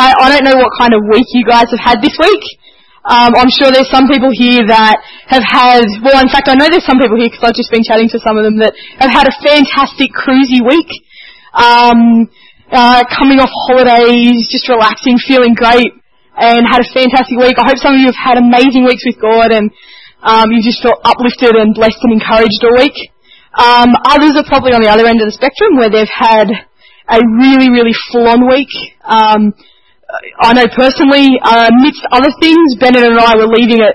I don't know what kind of week you guys have had this week. I'm sure there's some people here that have had, well, in fact, I know there's some people here because I've just been chatting to some of them that have had a fantastic cruisy week, coming off holidays, just relaxing, feeling great, and had a fantastic week. I hope some of you have had amazing weeks with God, and you just felt uplifted and blessed and encouraged all week. Others are probably on the other end of the spectrum where they've had a really, really full-on week. I know personally, amidst other things, Bennett and I were leaving at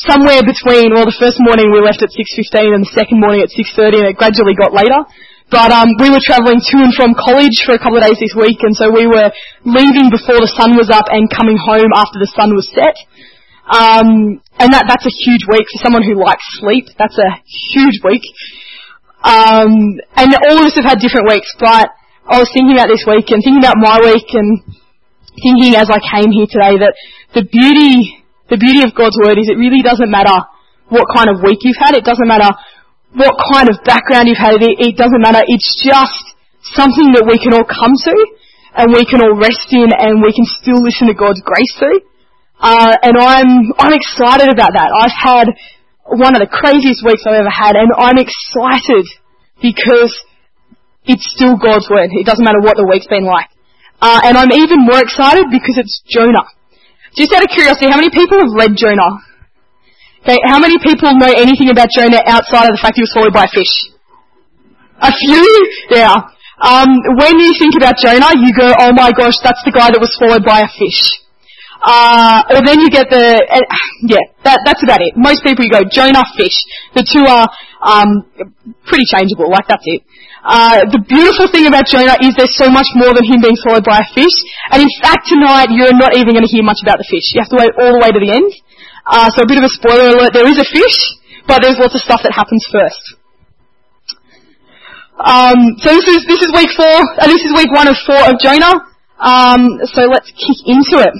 somewhere between, well, the first morning we left at 6:15 and the second morning at 6:30, and it gradually got later. But we were travelling to and from college for a couple of days this week, and so we were leaving before the sun was up and coming home after the sun was set. And that's a huge week. For someone who likes sleep, that's a huge week. And all of us have had different weeks, but I was thinking about this week and thinking about my week and thinking as I came here today that the beauty of God's Word is it really doesn't matter what kind of week you've had. It doesn't matter what kind of background you've had. It doesn't matter. It's just something that we can all come to and we can all rest in and we can still listen to God's grace through. And I'm excited about that. I've had one of the craziest weeks I've ever had, and I'm excited because it's still God's Word. It doesn't matter what the week's been like. And I'm even more excited because it's Jonah. Just out of curiosity, how many people have read Jonah? Okay, how many people know anything about Jonah outside of the fact he was swallowed by a fish? A few? Yeah. When you think about Jonah, you go, oh my gosh, that's the guy that was swallowed by a fish. And then you get that's about it. Most people, you go, Jonah, fish. The two are pretty changeable, like that's it. The beautiful thing about Jonah is there's so much more than him being swallowed by a fish. And in fact, tonight, you're not even going to hear much about the fish. You have to wait all the way to the end. So a bit of a spoiler alert, there is a fish, but there's lots of stuff that happens first. So this is week 4, and this is week 1 of 4 of Jonah. So let's kick into it.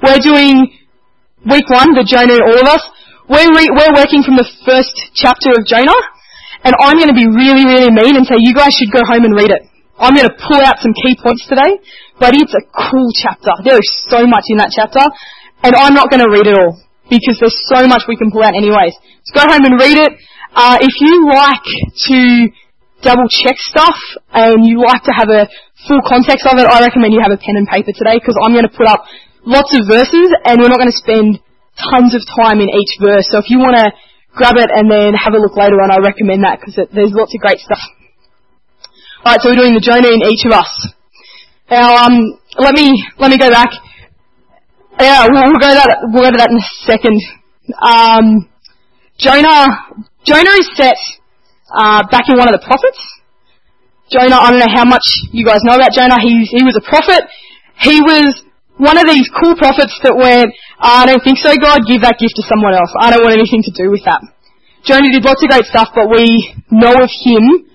We're doing week 1, the Jonah in all of us. We're working from the first chapter of Jonah. And I'm going to be really, really mean and say you guys should go home and read it. I'm going to pull out some key points today, but it's a cool chapter. There is so much in that chapter, and I'm not going to read it all because there's so much we can pull out anyways. So go home and read it. If you like to double-check stuff and you like to have a full context of it, I recommend you have a pen and paper today because I'm going to put up lots of verses and we're not going to spend tons of time in each verse. So if you want to grab it and then have a look later on. I recommend that because there's lots of great stuff. Alright, so we're doing the Jonah in each of us. Now, let me go back. Yeah, we'll go to that in a second. Jonah is set back in one of the prophets. Jonah, I don't know how much you guys know about Jonah. He was a prophet. He was one of these cool prophets that went, I don't think so, God, give that gift to someone else. I don't want anything to do with that. Jonah did lots of great stuff, but we know of him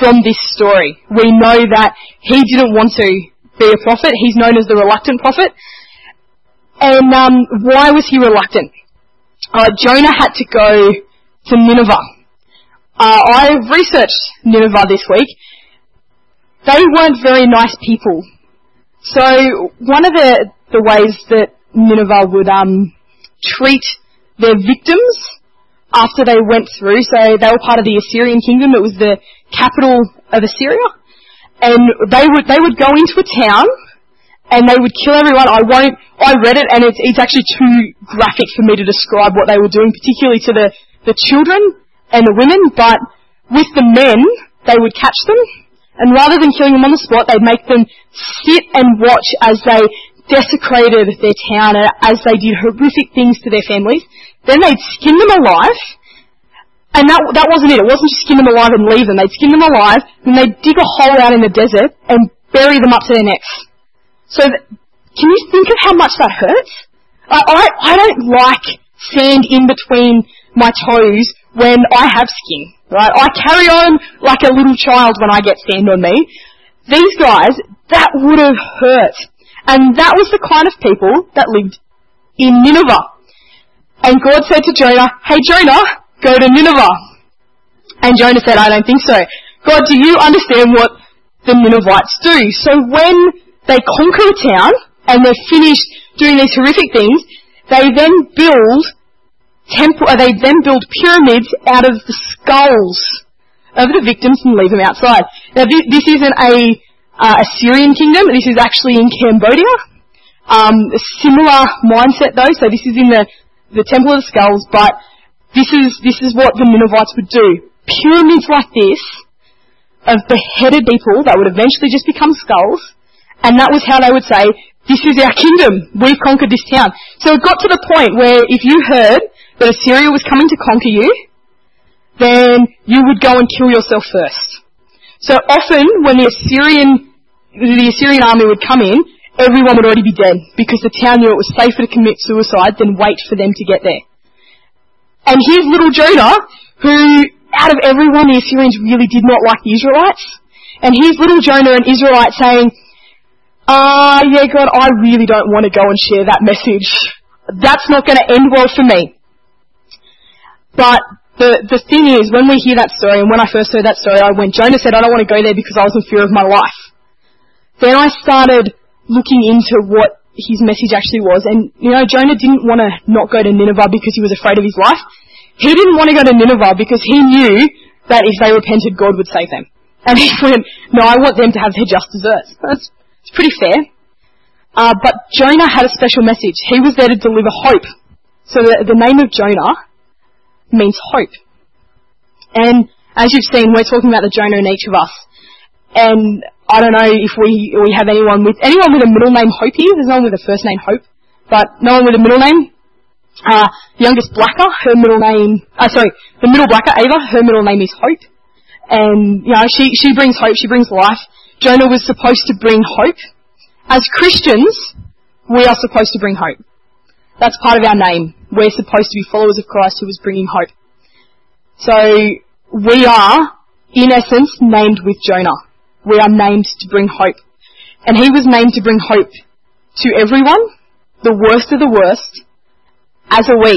from this story. We know that he didn't want to be a prophet. He's known as the reluctant prophet. And why was he reluctant? Jonah had to go to Nineveh. I researched Nineveh this week. They weren't very nice people. So one of the ways that Nineveh would treat their victims after they went through, so they were part of the Assyrian kingdom, it was the capital of Assyria, and they would go into a town and they would kill everyone. I read it and it's actually too graphic for me to describe what they were doing, particularly to the children and the women, but with the men they would catch them. And rather than killing them on the spot, they'd make them sit and watch as they desecrated their town and as they did horrific things to their families. Then they'd skin them alive. And that wasn't it. It wasn't just skin them alive and leave them. They'd skin them alive, and they'd dig a hole out in the desert and bury them up to their necks. So can you think of how much that hurts? I don't like sand in between my toes when I have skin. Right? I carry on like a little child when I get sand on me. These guys, that would have hurt. And that was the kind of people that lived in Nineveh. And God said to Jonah, hey Jonah, go to Nineveh. And Jonah said, I don't think so. God, do you understand what the Ninevites do? So when they conquer a town and they're finished doing these horrific things, they then build pyramids out of the skulls of the victims and leave them outside. Now, this isn't a Assyrian kingdom. This is actually in Cambodia. A similar mindset, though. So this is in the Temple of the Skulls, but this is what the Ninevites would do. Pyramids like this of beheaded people that would eventually just become skulls, and that was how they would say, this is our kingdom. We've conquered this town. So it got to the point where if you heard that Assyria was coming to conquer you, then you would go and kill yourself first. So often when the Assyrian army would come in, everyone would already be dead because the town knew it was safer to commit suicide than wait for them to get there. And here's little Jonah, who out of everyone the Assyrians really did not like the Israelites. And here's little Jonah, an Israelite, saying, yeah, God, I really don't want to go and share that message. That's not going to end well for me. But the thing is, when we hear that story, and when I first heard that story, Jonah said, I don't want to go there because I was in fear of my life. Then I started looking into what his message actually was. And, you know, Jonah didn't want to not go to Nineveh because he was afraid of his life. He didn't want to go to Nineveh because he knew that if they repented, God would save them. And he went, no, I want them to have their just desserts. It's pretty fair. But Jonah had a special message. He was there to deliver hope. So the name of Jonah means hope. And as you've seen, we're talking about the Jonah in each of us. And I don't know if we have anyone with a middle name Hope here. There's no one with a first name Hope. But no one with a middle name. The youngest Blacker, the middle Blacker, Ava, her middle name is Hope. And, you know, she brings hope, she brings life. Jonah was supposed to bring hope. As Christians, we are supposed to bring hope. That's part of our name. We're supposed to be followers of Christ who is bringing hope. So we are, in essence, named with Jonah. We are named to bring hope. And he was named to bring hope to everyone, the worst of the worst, as are we.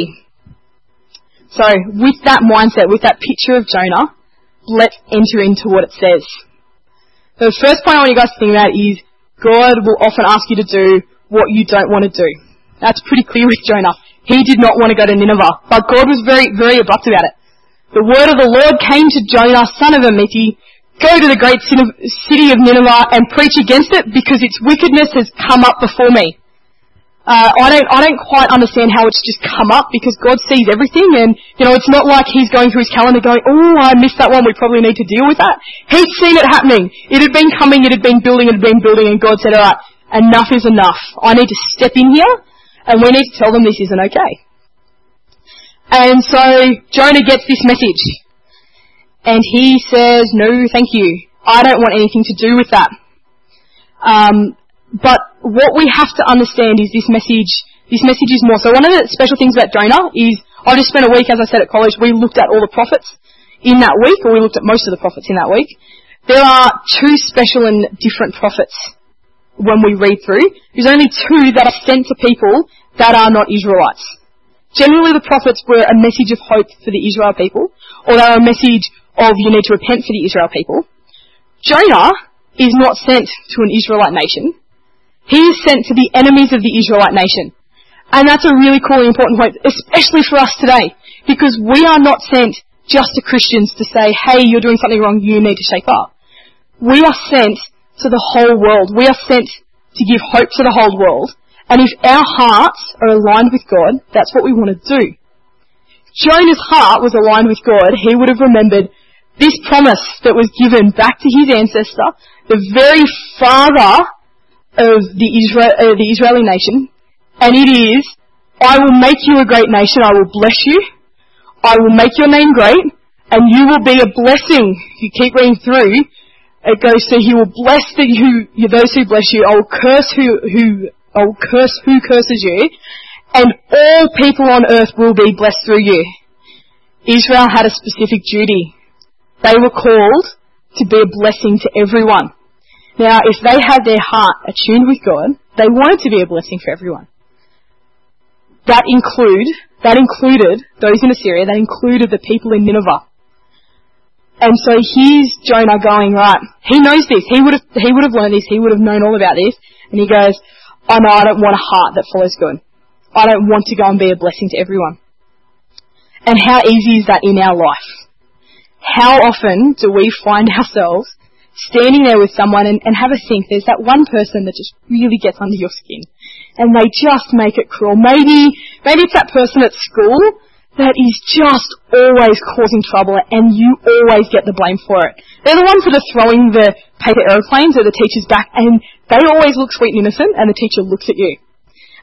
So with that mindset, with that picture of Jonah, let's enter into what it says. The first point I want you guys to think about is God will often ask you to do what you don't want to do. That's pretty clear with Jonah. He did not want to go to Nineveh, but God was very, very abrupt about it. The word of the Lord came to Jonah, son of Amittai, go to the great city of Nineveh and preach against it because its wickedness has come up before me. I don't quite understand how it's just come up because God sees everything, and, you know, it's not like he's going through his calendar going, oh, I missed that one, we probably need to deal with that. He'd seen it happening. It had been coming, it had been building, and God said, all right, enough is enough. I need to step in here and we need to tell them this isn't okay. And so Jonah gets this message and he says, no, thank you. I don't want anything to do with that. But what we have to understand is this message is more. So one of the special things about Jonah is, I just spent a week, as I said, at college. We looked at all the prophets in that week, or we looked at most of the prophets in that week. There are two special and different prophets when we read through. There's only two that are sent to people that are not Israelites. Generally the prophets were a message of hope for the Israel people, or they were a message of you need to repent for the Israel people. Jonah is not sent to an Israelite nation. He is sent to the enemies of the Israelite nation. And that's a really cool and important point, especially for us today, because we are not sent just to Christians to say, hey, you're doing something wrong, you need to shape up. We are sent to the whole world. We are sent to give hope to the whole world. And if our hearts are aligned with God, that's what we want to do. Jonah's heart was aligned with God. He would have remembered this promise that was given back to his ancestor, the very father of the Israeli nation, and it is, I will make you a great nation, I will bless you, I will make your name great, and you will be a blessing. If you keep reading through, it goes to, he will bless those who bless you, I will curse who curses you, and all people on earth will be blessed through you. Israel had a specific duty. They were called to be a blessing to everyone. Now, if they had their heart attuned with God, they wanted to be a blessing for everyone. That included those in Assyria, that included the people in Nineveh. And so here's Jonah going, right, he knows this, he would have learned this, he would have known all about this, and he goes, oh no, I don't want a heart that follows God. I don't want to go and be a blessing to everyone. And how easy is that in our life? How often do we find ourselves standing there with someone and have a think, there's that one person that just really gets under your skin and they just make it cruel. Maybe it's that person at school that is just always causing trouble and you always get the blame for it. They're the ones that are throwing the paper aeroplanes at the teacher's back and they always look sweet and innocent and the teacher looks at you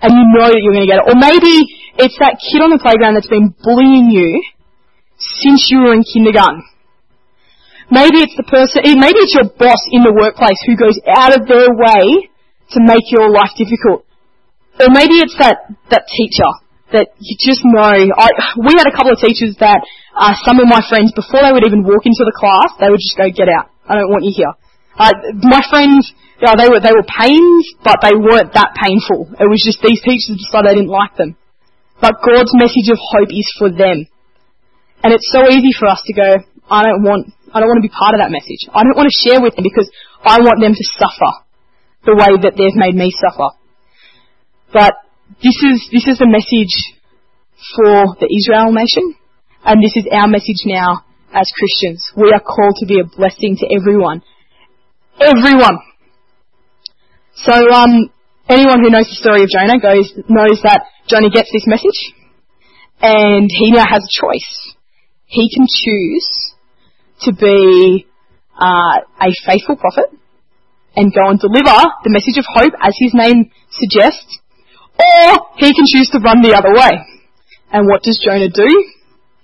and you know that you're going to get it. Or maybe it's that kid on the playground that's been bullying you since you were in kindergarten. Maybe it's the person, maybe it's your boss in the workplace who goes out of their way to make your life difficult. Or maybe it's that teacher that you just know. We had a couple of teachers that some of my friends, before they would even walk into the class, they would just go, get out. I don't want you here. My friends, they were pains, but they weren't that painful. It was just these teachers decided they didn't like them. But God's message of hope is for them. And it's so easy for us to go, I don't want to be part of that message. I don't want to share with them because I want them to suffer the way that they've made me suffer. But this is a message for the Israel nation, and this is our message now as Christians. We are called to be a blessing to everyone. Everyone. So anyone who knows the story of Jonah knows that Jonah gets this message, and he now has a choice. He can choose to be a faithful prophet and go and deliver the message of hope, as his name suggests, or he can choose to run the other way. And what does Jonah do?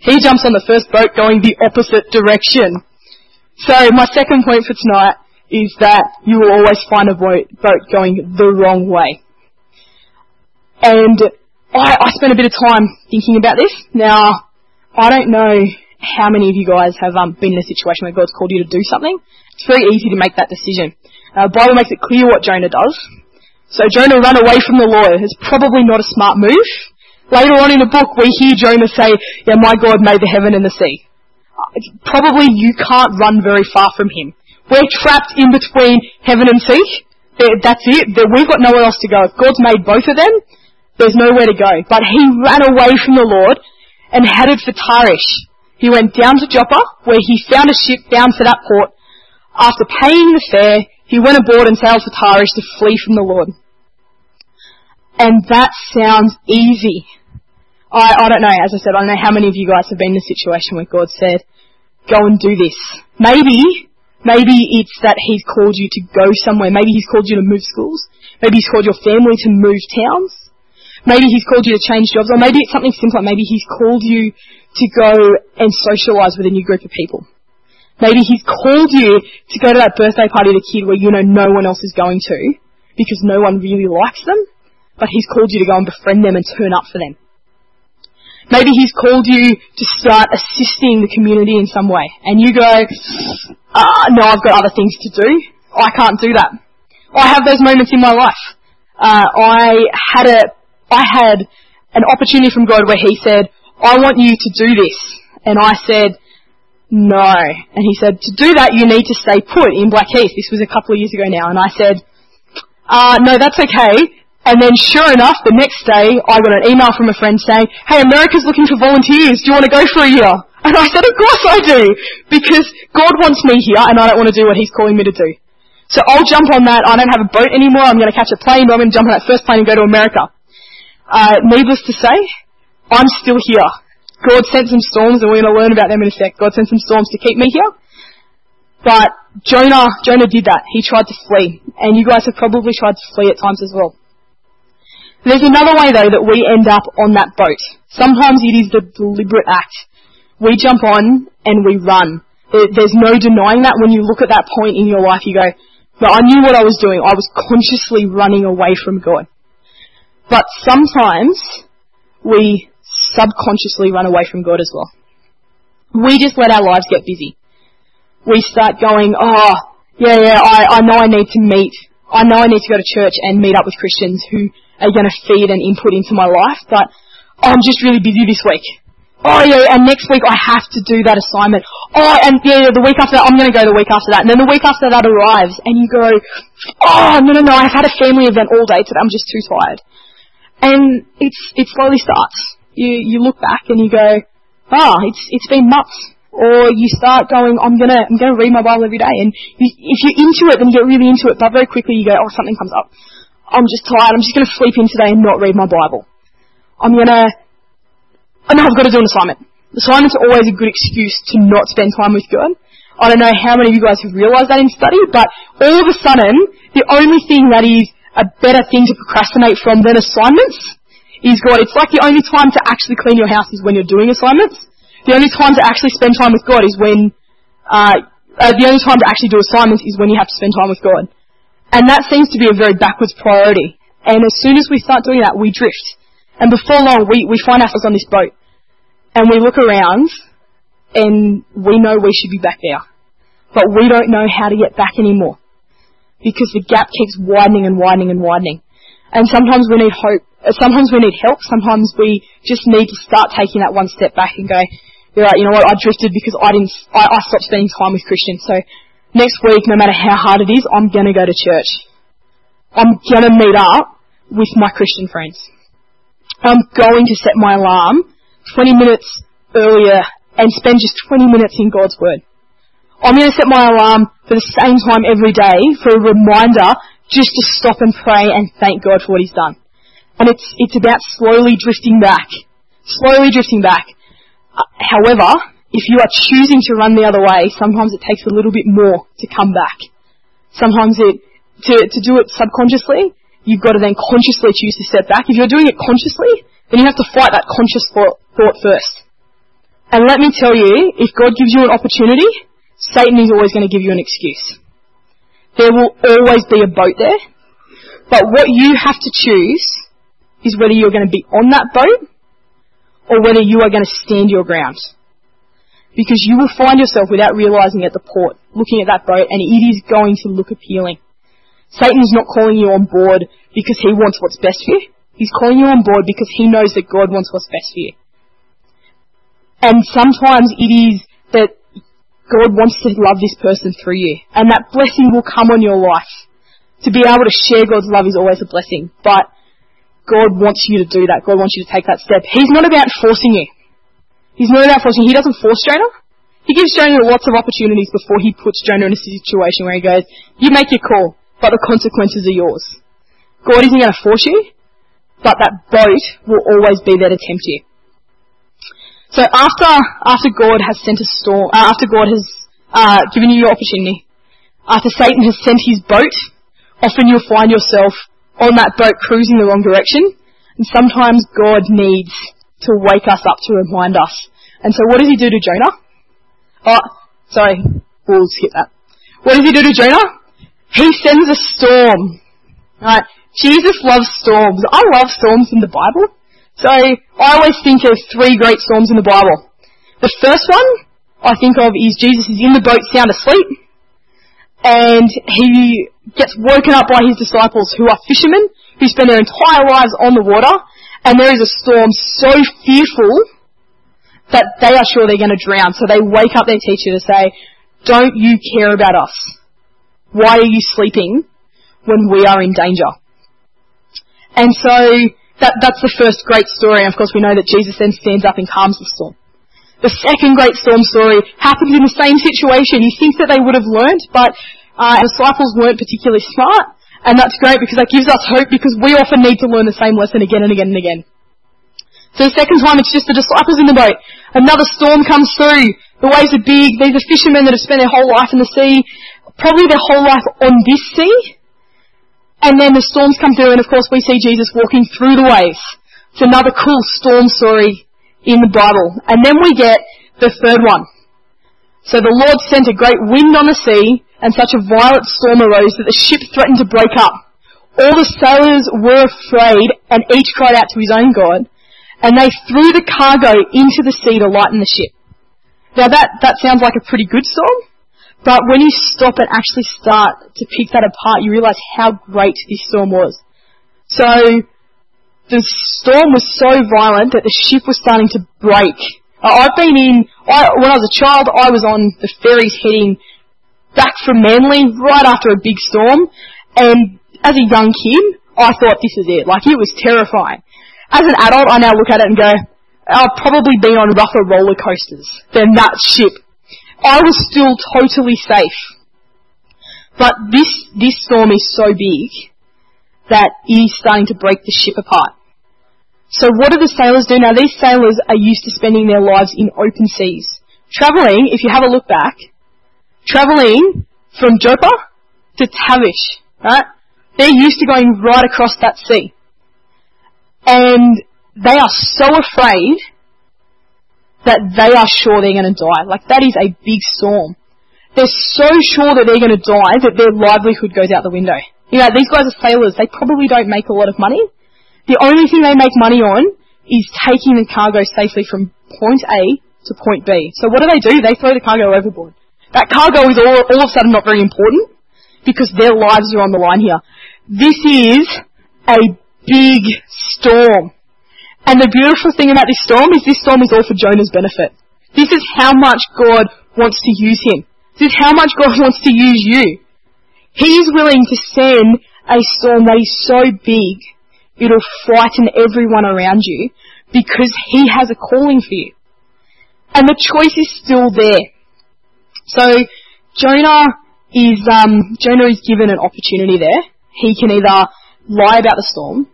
He jumps on the first boat going the opposite direction. So my second point for tonight is that you will always find a boat going the wrong way. And I spent a bit of time thinking about this. Now, I don't know how many of you guys have been in a situation where God's called you to do something. It's very easy to make that decision. The Bible makes it clear what Jonah does. So Jonah ran away from the Lord. It's probably not a smart move. Later on in the book, we hear Jonah say, yeah, my God made the heaven and the sea. Probably you can't run very far from him. We're trapped in between heaven and sea. That's it. We've got nowhere else to go. If God's made both of them, there's nowhere to go. But he ran away from the Lord and headed for Tarshish. He went down to Joppa, where he found a ship bound for that port. After paying the fare, he went aboard and sailed for Tarshish to flee from the Lord. And that sounds easy. I don't know, as I said, I don't know how many of you guys have been in a situation where God said, go and do this. Maybe it's that he's called you to go somewhere. Maybe he's called you to move schools. Maybe he's called your family to move towns. Maybe he's called you to change jobs, or maybe it's something simpler. Maybe he's called you to go and socialise with a new group of people. Maybe he's called you to go to that birthday party of the kid where you know no one else is going to because no one really likes them, but he's called you to go and befriend them and turn up for them. Maybe he's called you to start assisting the community in some way, and you go, no, I've got other things to do. I can't do that. I have those moments in my life. I had an opportunity from God where he said, I want you to do this. And I said, no. And he said, to do that, you need to stay put in Blackheath. This was a couple of years ago now. And I said, no, that's okay. And then sure enough, the next day, I got an email from a friend saying, hey, America's looking for volunteers. Do you want to go for a year? And I said, of course I do. Because God wants me here and I don't want to do what he's calling me to do. So I'll jump on that. I don't have a boat anymore. I'm going to catch a plane, but I'm going to jump on that first plane and go to America. Needless to say, I'm still here. God sent some storms, and we're going to learn about them in a sec. God sent some storms to keep me here. But Jonah did that. He tried to flee. And you guys have probably tried to flee at times as well. There's another way, though, that we end up on that boat. Sometimes it is the deliberate act. We jump on and we run. There's no denying that. When you look at that point in your life, you go, no, I knew what I was doing. I was consciously running away from God. But sometimes we subconsciously run away from God as well. We just let our lives get busy. We start going, I know I need to meet. I know I need to go to church and meet up with Christians who are going to feed and input into my life, but I'm just really busy this week. oh yeah, and next week I have to do that assignment. Oh, and yeah, the week after that, I'm going to go the week after that. And then the week after that arrives and you go, oh, no, I've had a family event all day today. I'm just too tired. And it slowly starts. You look back and you go, it's been months. Or you start going, I'm gonna read my Bible every day. And if you're into it, then you get really into it. But very quickly you go, oh, something comes up. I'm just tired. I'm just gonna sleep in today and not read my Bible. I've got to do an assignment. Assignments are always a good excuse to not spend time with God. I don't know how many of you guys have realised that in study, but all of a sudden, the only thing that is a better thing to procrastinate from than assignments is God. It's like the only time to actually clean your house is when you're doing assignments. The only time to actually spend time with God is when, the only time to actually do assignments is when you have to spend time with God. And that seems to be a very backwards priority. And as soon as we start doing that, we drift. And before long, we find ourselves on this boat. And we look around, and we know we should be back there. But we don't know how to get back anymore. Because the gap keeps widening and widening and widening. And sometimes we need hope. Sometimes we need help. Sometimes we just need to start taking that one step back and go, right, you know what, I drifted because I stopped spending time with Christians. So next week, no matter how hard it is, I'm going to go to church. I'm going to meet up with my Christian friends. I'm going to set my alarm 20 minutes earlier and spend just 20 minutes in God's Word. I'm going to set my alarm for the same time every day for a reminder just to stop and pray and thank God for what He's done. And it's about slowly drifting back. However, if you are choosing to run the other way, sometimes it takes a little bit more to come back. Sometimes to do it subconsciously, you've got to then consciously choose to step back. If you're doing it consciously, then you have to fight that conscious thought first. And let me tell you, if God gives you an opportunity, Satan is always going to give you an excuse. There will always be a boat there. But what you have to choose is whether you're going to be on that boat or whether you are going to stand your ground. Because you will find yourself, without realising, at the port, looking at that boat, and it is going to look appealing. Satan is not calling you on board because he wants what's best for you. He's calling you on board because he knows that God wants what's best for you. And sometimes it is that God wants to love this person through you. And that blessing will come on your life. To be able to share God's love is always a blessing. But God wants you to do that. God wants you to take that step. He's not about forcing you. He doesn't force Jonah. He gives Jonah lots of opportunities before he puts Jonah in a situation where he goes, you make your call, but the consequences are yours. God isn't going to force you, but that boat will always be there to tempt you. So after God has sent a storm, after God has given you your opportunity, after Satan has sent his boat, often you'll find yourself on that boat cruising the wrong direction, and sometimes God needs to wake us up to remind us. And so what does he do to Jonah? We'll skip that. What does he do to Jonah? He sends a storm. Right? Jesus loves storms. I love storms in the Bible. So I always think of three great storms in the Bible. The first one I think of is Jesus is in the boat sound asleep, and he gets woken up by his disciples, who are fishermen, who spend their entire lives on the water, and there is a storm so fearful that they are sure they're going to drown. So they wake up their teacher to say, don't you care about us? Why are you sleeping when we are in danger? And so that's the first great story. Of course, we know that Jesus then stands up and calms the storm. The second great storm story happens in the same situation. You think that they would have learned, but disciples weren't particularly smart. And that's great, because that gives us hope, because we often need to learn the same lesson again and again and again. So the second time, it's just the disciples in the boat. Another storm comes through. The waves are big. These are fishermen that have spent their whole life in the sea, probably their whole life on this sea. And then the storms come through, and of course we see Jesus walking through the waves. It's another cool storm story in the Bible. And then we get the third one. So the Lord sent a great wind on the sea, and such a violent storm arose that the ship threatened to break up. All the sailors were afraid, and each cried out to his own God, and they threw the cargo into the sea to lighten the ship. Now that sounds like a pretty good storm. But when you stop and actually start to pick that apart, you realise how great this storm was. So the storm was so violent that the ship was starting to break When I was a child, I was on the ferries heading back from Manly right after a big storm, and as a young kid, I thought this is it. Like, it was terrifying. As an adult, I now look at it and go, I've probably been on rougher roller coasters than that ship. I was still totally safe. But this storm is so big that it is starting to break the ship apart. So what do the sailors do? Now, these sailors are used to spending their lives in open seas. Travelling, if you have a look back, travelling from Joppa to Tarshish, right? They're used to going right across that sea. And they are so afraid that they are sure they're going to die. Like, that is a big storm. They're so sure that they're going to die that their livelihood goes out the window. You know, these guys are sailors. They probably don't make a lot of money. The only thing they make money on is taking the cargo safely from point A to point B. So what do? They throw the cargo overboard. That cargo is all of a sudden not very important because their lives are on the line here. This is a big storm. And the beautiful thing about this storm is all for Jonah's benefit. This is how much God wants to use him. This is how much God wants to use you. He is willing to send a storm that is so big it'll frighten everyone around you because he has a calling for you. And the choice is still there. So Jonah is given an opportunity there. He can either lie about the storm,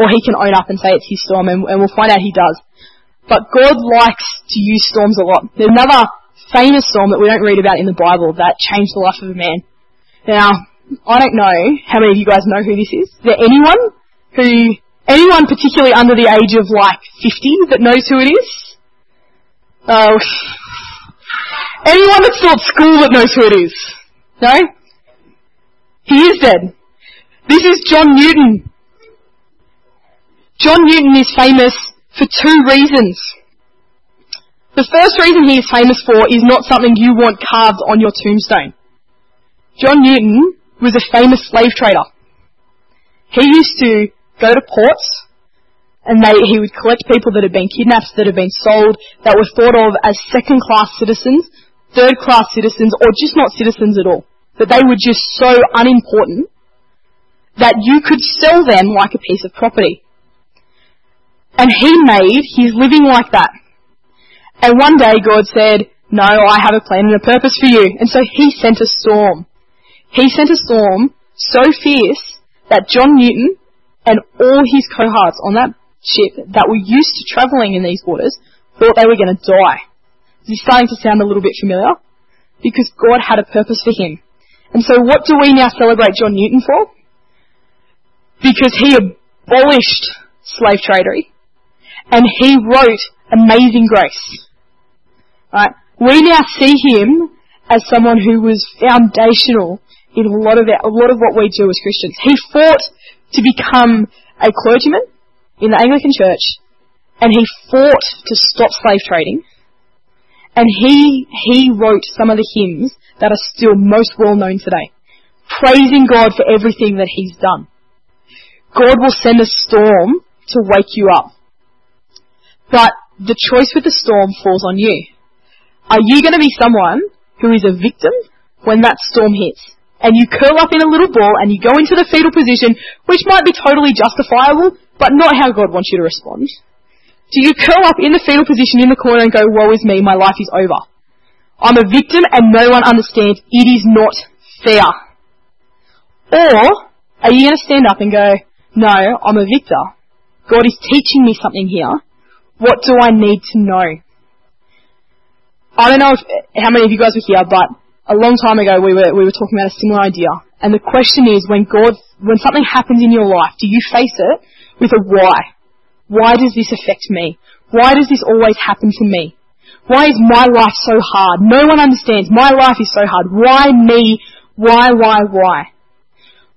or he can own up and say it's his storm, and we'll find out he does. But God likes to use storms a lot. There's another famous storm that we don't read about in the Bible that changed the life of a man. Now, I don't know how many of you guys know who this is. Is there anyone particularly under the age of like 50 that knows who it is? Anyone that's still at school that knows who it is? No? He is dead. This is John Newton. John Newton is famous for two reasons. The first reason he is famous for is not something you want carved on your tombstone. John Newton was a famous slave trader. He used to go to ports and he would collect people that had been kidnapped, that had been sold, that were thought of as second-class citizens, third-class citizens, or just not citizens at all. That they were just so unimportant that you could sell them like a piece of property. And he made his living like that. And one day God said, no, I have a plan and a purpose for you. And so he sent a storm. He sent a storm so fierce that John Newton and all his cohorts on that ship that were used to travelling in these waters thought they were going to die. This is starting to sound a little bit familiar because God had a purpose for him. And so what do we now celebrate John Newton for? Because he abolished slave tradery and he wrote Amazing Grace. Right? We now see him as someone who was foundational in a lot of what we do as Christians. He fought to become a clergyman in the Anglican Church, and he fought to stop slave trading, and he wrote some of the hymns that are still most well known today, praising God for everything that he's done. God will send a storm to wake you up, but the choice with the storm falls on you. Are you going to be someone who is a victim when that storm hits? And you curl up in a little ball and you go into the fetal position, which might be totally justifiable, but not how God wants you to respond. Do you curl up in the fetal position in the corner and go, woe is me, my life is over. I'm a victim and no one understands. It is not fair. Or are you going to stand up and go, no, I'm a victor. God is teaching me something here. What do I need to know? I don't know how many of you guys were here, but a long time ago, we were talking about a similar idea. And the question is, when something happens in your life, do you face it with a why? Why does this affect me? Why does this always happen to me? Why is my life so hard? No one understands. My life is so hard. Why me? Why?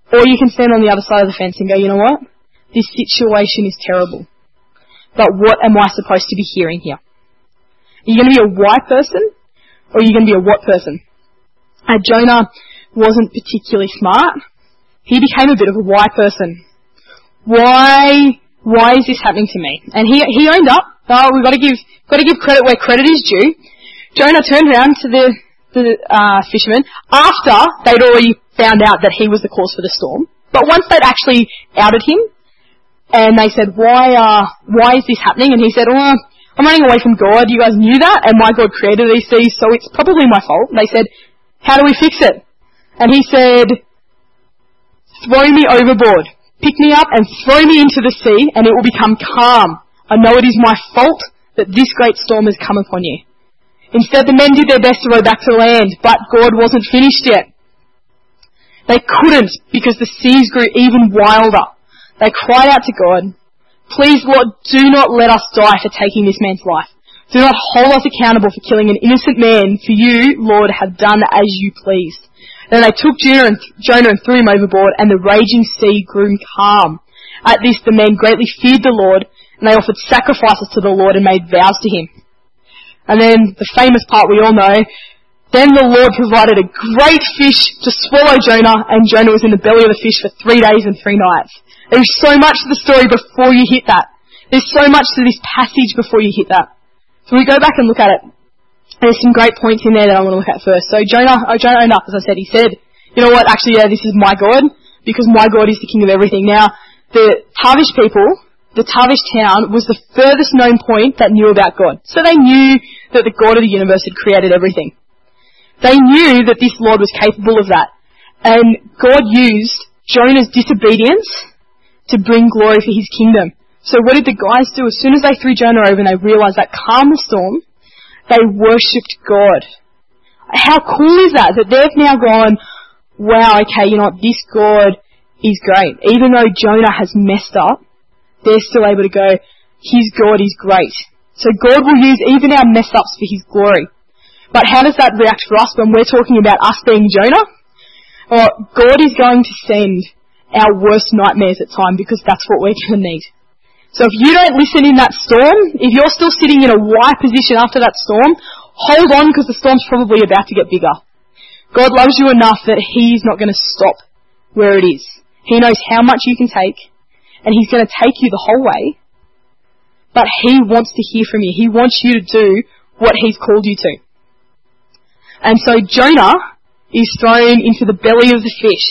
Or you can stand on the other side of the fence and go, you know what? This situation is terrible. But what am I supposed to be hearing here? Are you going to be a why person? Or are you going to be a what person? Jonah wasn't particularly smart. He became a bit of a why person. Why is this happening to me? And he owned up. Oh, we've got to give Got to give credit where credit is due. Jonah turned around to the fishermen after they'd already found out that he was the cause for the storm. But once they'd actually outed him, and they said, why is this happening? And he said, I'm running away from God. You guys knew that, and my God created these seas, so it's probably my fault. And they said, how do we fix it? And he said, throw me overboard. Pick me up and throw me into the sea, and it will become calm. I know it is my fault that this great storm has come upon you. Instead, the men did their best to row back to land, but God wasn't finished yet. They couldn't, because the seas grew even wilder. They cried out to God, please, Lord, do not let us die for taking this man's life. Do not hold us accountable for killing an innocent man, for you, Lord, have done as you pleased. Then they took Jonah and threw him overboard, and the raging sea grew calm. At this, the men greatly feared the Lord, and they offered sacrifices to the Lord and made vows to him. And then the famous part we all know, then the Lord provided a great fish to swallow Jonah, and Jonah was in the belly of the fish for 3 days and 3 nights. There's so much to the story before you hit that. There's so much to this passage before you hit that. So we go back and look at it. There's some great points in there that I want to look at first. So Jonah owned up, as I said. He said, you know what, actually, yeah, this is my God, because my God is the king of everything. Now, the Tarshish people, the Tarshish town, was the furthest known point that knew about God. So they knew that the God of the universe had created everything. They knew that this Lord was capable of that. And God used Jonah's disobedience to bring glory for his kingdom. So what did the guys do? As soon as they threw Jonah over and they realised that calmed the storm, they worshipped God. How cool is that? That they've now gone, wow, okay, you know what, this God is great. Even though Jonah has messed up, they're still able to go, his God is great. So God will use even our mess-ups for his glory. But how does that react for us when we're talking about us being Jonah? Well, God is going to send our worst nightmares at times, because that's what we're going to need. So if you don't listen in that storm, if you're still sitting in a wide position after that storm, hold on, because the storm's probably about to get bigger. God loves you enough that he's not going to stop where it is. He knows how much you can take, and he's going to take you the whole way. But he wants to hear from you. He wants you to do what he's called you to. And so Jonah is thrown into the belly of the fish.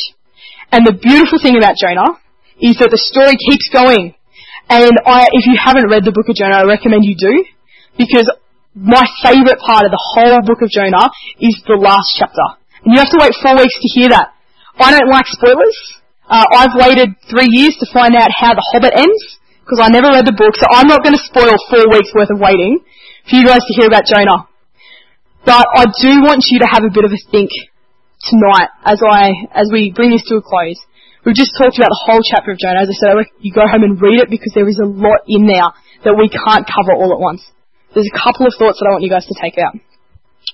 And the beautiful thing about Jonah is that the story keeps going. And if you haven't read the book of Jonah, I recommend you do, because my favourite part of the whole book of Jonah is the last chapter. And you have to wait 4 weeks to hear that. I don't like spoilers. I've waited 3 years to find out how The Hobbit ends, because I never read the book, so I'm not going to spoil 4 weeks worth of waiting for you guys to hear about Jonah. But I do want you to have a bit of a think tonight as we bring this to a close. We've just talked about the whole chapter of Jonah. As I said, I reckon you go home and read it, because there is a lot in there that we can't cover all at once. There's a couple of thoughts that I want you guys to take out.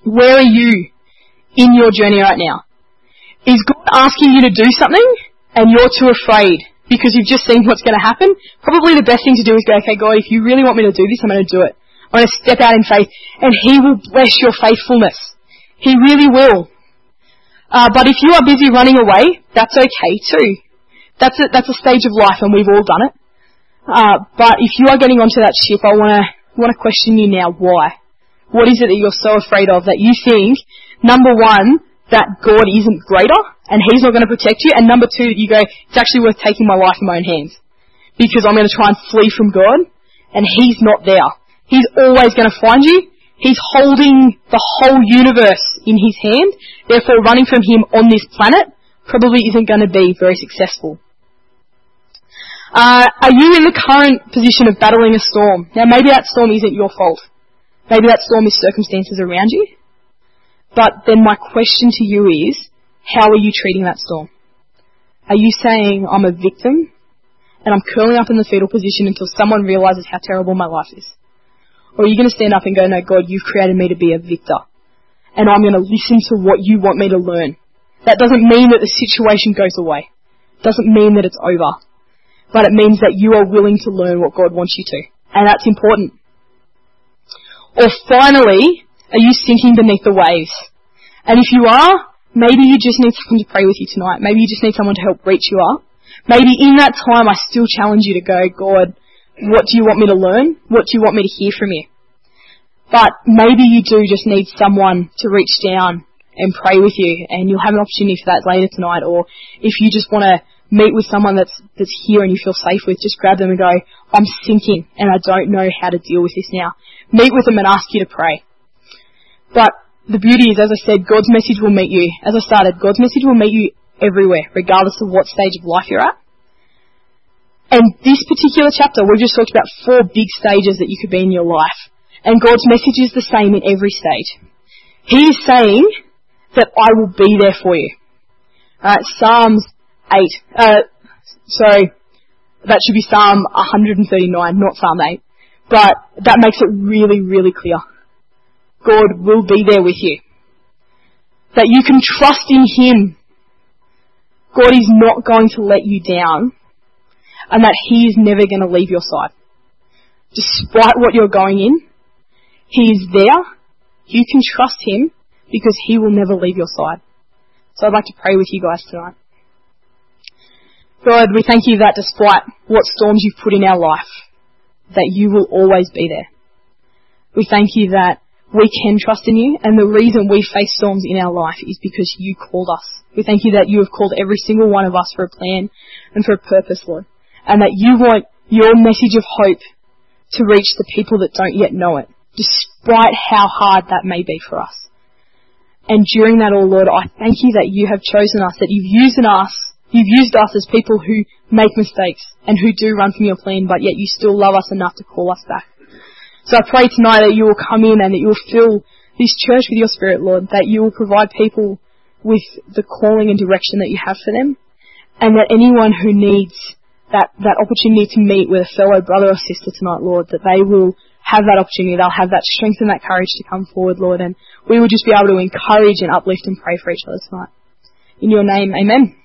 Where are you in your journey right now? Is God asking you to do something and you're too afraid because you've just seen what's going to happen? Probably the best thing to do is go, okay, God, if you really want me to do this, I'm going to do it. I'm going to step out in faith, and he will bless your faithfulness. He really will. But if you are busy running away, that's okay too. That's a stage of life, and we've all done it. But if you are getting onto that ship, I want to question you now. Why? What is it that you're so afraid of that you think, number one, that God isn't greater and he's not going to protect you, and number two, you go, it's actually worth taking my life in my own hands because I'm going to try and flee from God, and he's not there. He's always going to find you. He's holding the whole universe in his hand. Therefore, running from him on this planet probably isn't going to be very successful. Are you in the current position of battling a storm? Now, maybe that storm isn't your fault. Maybe that storm is circumstances around you. But then my question to you is, how are you treating that storm? Are you saying, I'm a victim and I'm curling up in the fetal position until someone realises how terrible my life is? Or are you going to stand up and go, no, God, you've created me to be a victor, and I'm going to listen to what you want me to learn. That doesn't mean that the situation goes away. It doesn't mean that it's over. But it means that you are willing to learn what God wants you to. And that's important. Or finally, are you sinking beneath the waves? And if you are, maybe you just need someone to pray with you tonight. Maybe you just need someone to help reach you up. Maybe in that time I still challenge you to go, God, what do you want me to learn? What do you want me to hear from you? But maybe you do just need someone to reach down and pray with you, and you'll have an opportunity for that later tonight. Or if you just want to meet with someone that's here and you feel safe with, just grab them and go, I'm sinking and I don't know how to deal with this now. Meet with them and ask you to pray. But the beauty is, as I said, God's message will meet you. As I started, God's message will meet you everywhere, regardless of what stage of life you're at. And this particular chapter, we've just talked about 4 big stages that you could be in your life. And God's message is the same in every stage. He is saying that I will be there for you. That should be Psalm 139, not Psalm 8. But that makes it really, really clear. God will be there with you. That you can trust in Him. God is not going to let you down. And that He is never going to leave your side. Despite what you're going in, He is there. You can trust Him because He will never leave your side. So I'd like to pray with you guys tonight. God, we thank You that despite what storms You've put in our life, that You will always be there. We thank You that we can trust in You, and the reason we face storms in our life is because You called us. We thank You that You have called every single one of us for a plan and for a purpose, Lord, and that You want Your message of hope to reach the people that don't yet know it, despite how hard that may be for us. And during that all, Lord, I thank You that You have chosen us, that You've used us as people who make mistakes and who do run from Your plan, but yet You still love us enough to call us back. So I pray tonight that You will come in and that You will fill this church with Your Spirit, Lord, that You will provide people with the calling and direction that You have for them, and that anyone who needs that opportunity to meet with a fellow brother or sister tonight, Lord, that they will have that opportunity, they'll have that strength and that courage to come forward, Lord, and we will just be able to encourage and uplift and pray for each other tonight. In Your name, amen.